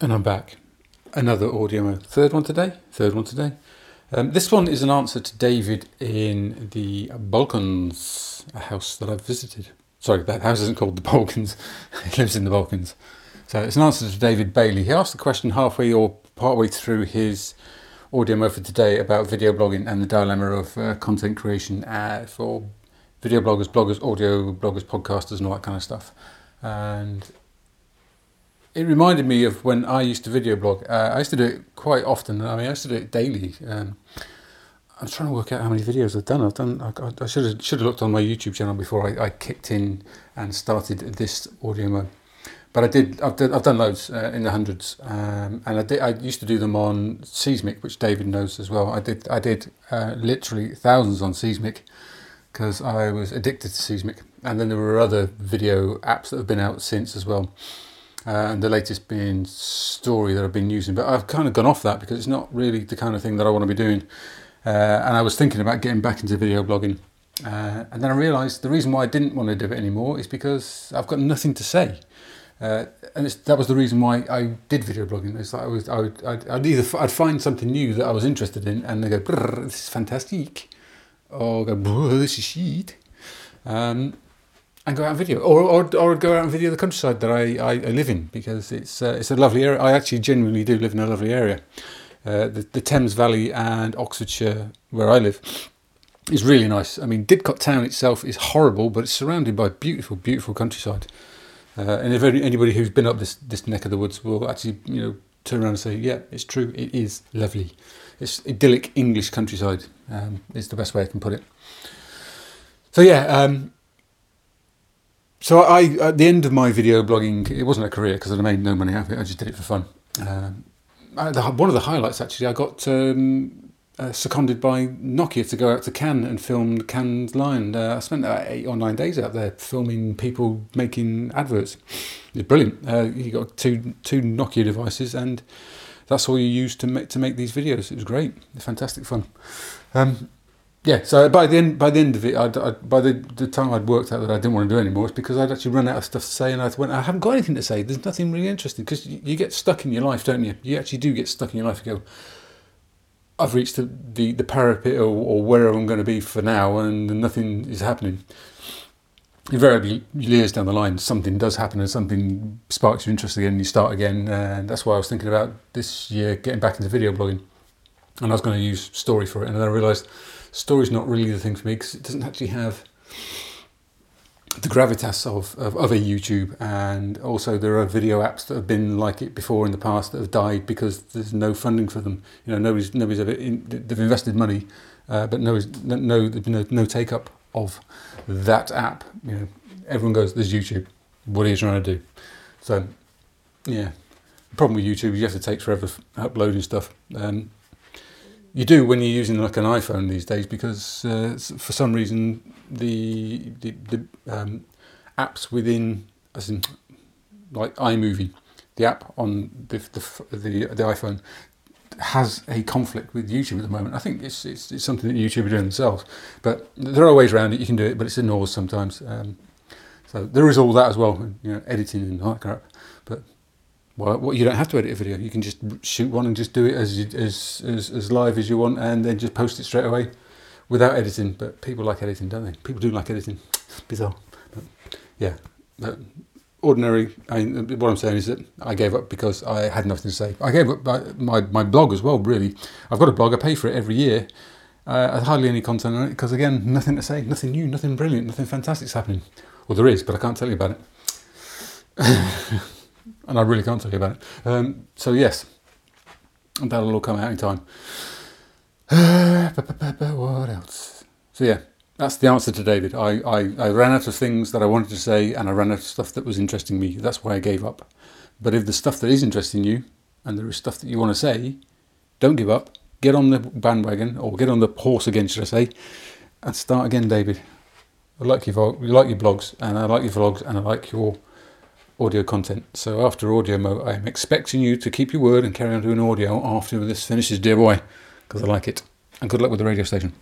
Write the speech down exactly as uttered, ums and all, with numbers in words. And I'm back. Another AudioMo. Third one today. Third one today. Um, this one is an answer to David in the Balkans, a house that I've visited. Sorry, that house isn't called the Balkans. He lives in the Balkans. So it's an answer to David Bailey. He asked the question halfway or partway through his AudioMo for today about video blogging and the dilemma of uh, content creation uh, for video bloggers, bloggers, audio bloggers, podcasters, and all that kind of stuff. And it reminded me of when I used to video blog. Uh, I used to do it quite often. I mean, I used to do it daily. Um, I'm trying to work out how many videos I've done. I've done. I, I should have should have looked on my YouTube channel before I, I kicked in and started this AudioMo. But I did. I've done. I've done loads uh, in the hundreds. Um, and I did. I used to do them on Seismic, which David knows as well. I did. I did uh, literally thousands on Seismic because I was addicted to Seismic. And then there were other video apps that have been out since as well. Uh, and the latest being Story that I've been using. But I've kind of gone off that because it's not really the kind of thing that I want to be doing. Uh, and I was thinking about getting back into video blogging. Uh, and then I realised the reason why I didn't want to do it anymore is because I've got nothing to say. Uh, and it's, that was the reason why I did video blogging. It's like I was, I would, I'd, I'd either f- I'd find something new that I was interested in and they go, this is fantastic. Or I'd go, this is shit. Um, And go out and video, or or or go out and video the countryside that I, I, I live in, because it's uh, it's a lovely area. I actually genuinely do live in a lovely area. Uh, the, the Thames Valley and Oxfordshire, where I live, is really nice. I mean, Didcot town itself is horrible, but it's surrounded by beautiful, beautiful countryside. Uh, and if anybody who's been up this, this neck of the woods will actually, you know, turn around and say, yeah, it's true, it is lovely. It's idyllic English countryside. Um, is the best way I can put it. So yeah. Um, So I, at the end of my video blogging, it wasn't a career because I made no money out of it. I just did it for fun. Um, I, the, one of the highlights, actually, I got um, uh, seconded by Nokia to go out to Cannes and film Cannes Lion. Uh, I spent uh, eight or nine days out there filming people making adverts. It's brilliant. Uh, you got two two Nokia devices, and that's all you use to make to make these videos. It was great. Fantastic fun. Um, Yeah, so by the end, by the end of it, I'd, I'd, by the, the time I'd worked out that I didn't want to do it anymore, it's because I'd actually run out of stuff to say, and I went, I haven't got anything to say. There's nothing really interesting, because you, you get stuck in your life, don't you? You actually do get stuck in your life. You go, I've reached the the, the parapet, or, or where I'm going to be for now, and nothing is happening. Invariably, years down the line, something does happen, and something sparks your interest again, and you start again. And that's why I was thinking about this year getting back into video blogging, and I was going to use Story for it, and then I realised Story's not really the thing for me because it doesn't actually have the gravitas of, of, of a YouTube, and also there are video apps that have been like it before in the past that have died because there's no funding for them. You know, nobody's nobody's ever in, they've invested money, uh, but no no no no take up of that app. You know, everyone goes, "There's YouTube. What are you trying to do?" So, yeah, the problem with YouTube is you have to take forever uploading stuff. Um, You do when you're using like an iPhone these days, because uh, for some reason the the, the um, apps within, as in like iMovie, the app on the the the, the iPhone has a conflict with YouTube at the moment. I think it's, it's it's something that YouTube are doing themselves, but there are ways around it. You can do it, but it's a noise sometimes. Um, so there is all that as well, you know, editing and all that crap. But Well, well, you don't have to edit a video. You can just shoot one and just do it as you, as, as as live as you want, and then just post it straight away, without editing. But people like editing, don't they? People do like editing. Bizarre, but yeah. But ordinary. I mean, what I'm saying is that I gave up because I had nothing to say. I gave up my my, my blog as well. Really, I've got a blog. I pay for it every year. Uh, I have hardly any content on it because, again, nothing to say, nothing new, nothing brilliant, nothing fantastic's happening. Well, there is, but I can't tell you about it. And I really can't tell you about it. Um, so yes, that'll all come out in time. Uh, but, but, but, but what else? So yeah, that's the answer to David. I, I, I ran out of things that I wanted to say, and I ran out of stuff that was interesting me. That's why I gave up. But if there's stuff that is interesting you, and there is stuff that you want to say, don't give up. Get on the bandwagon, or get on the horse again, should I say, and start again, David. I like your, vlog, like your blogs, and I like your vlogs, and I like your audio content. So after AudioMo, I'm expecting you to keep your word and carry on doing audio after this finishes, dear boy, because I like it. And good luck with the radio station.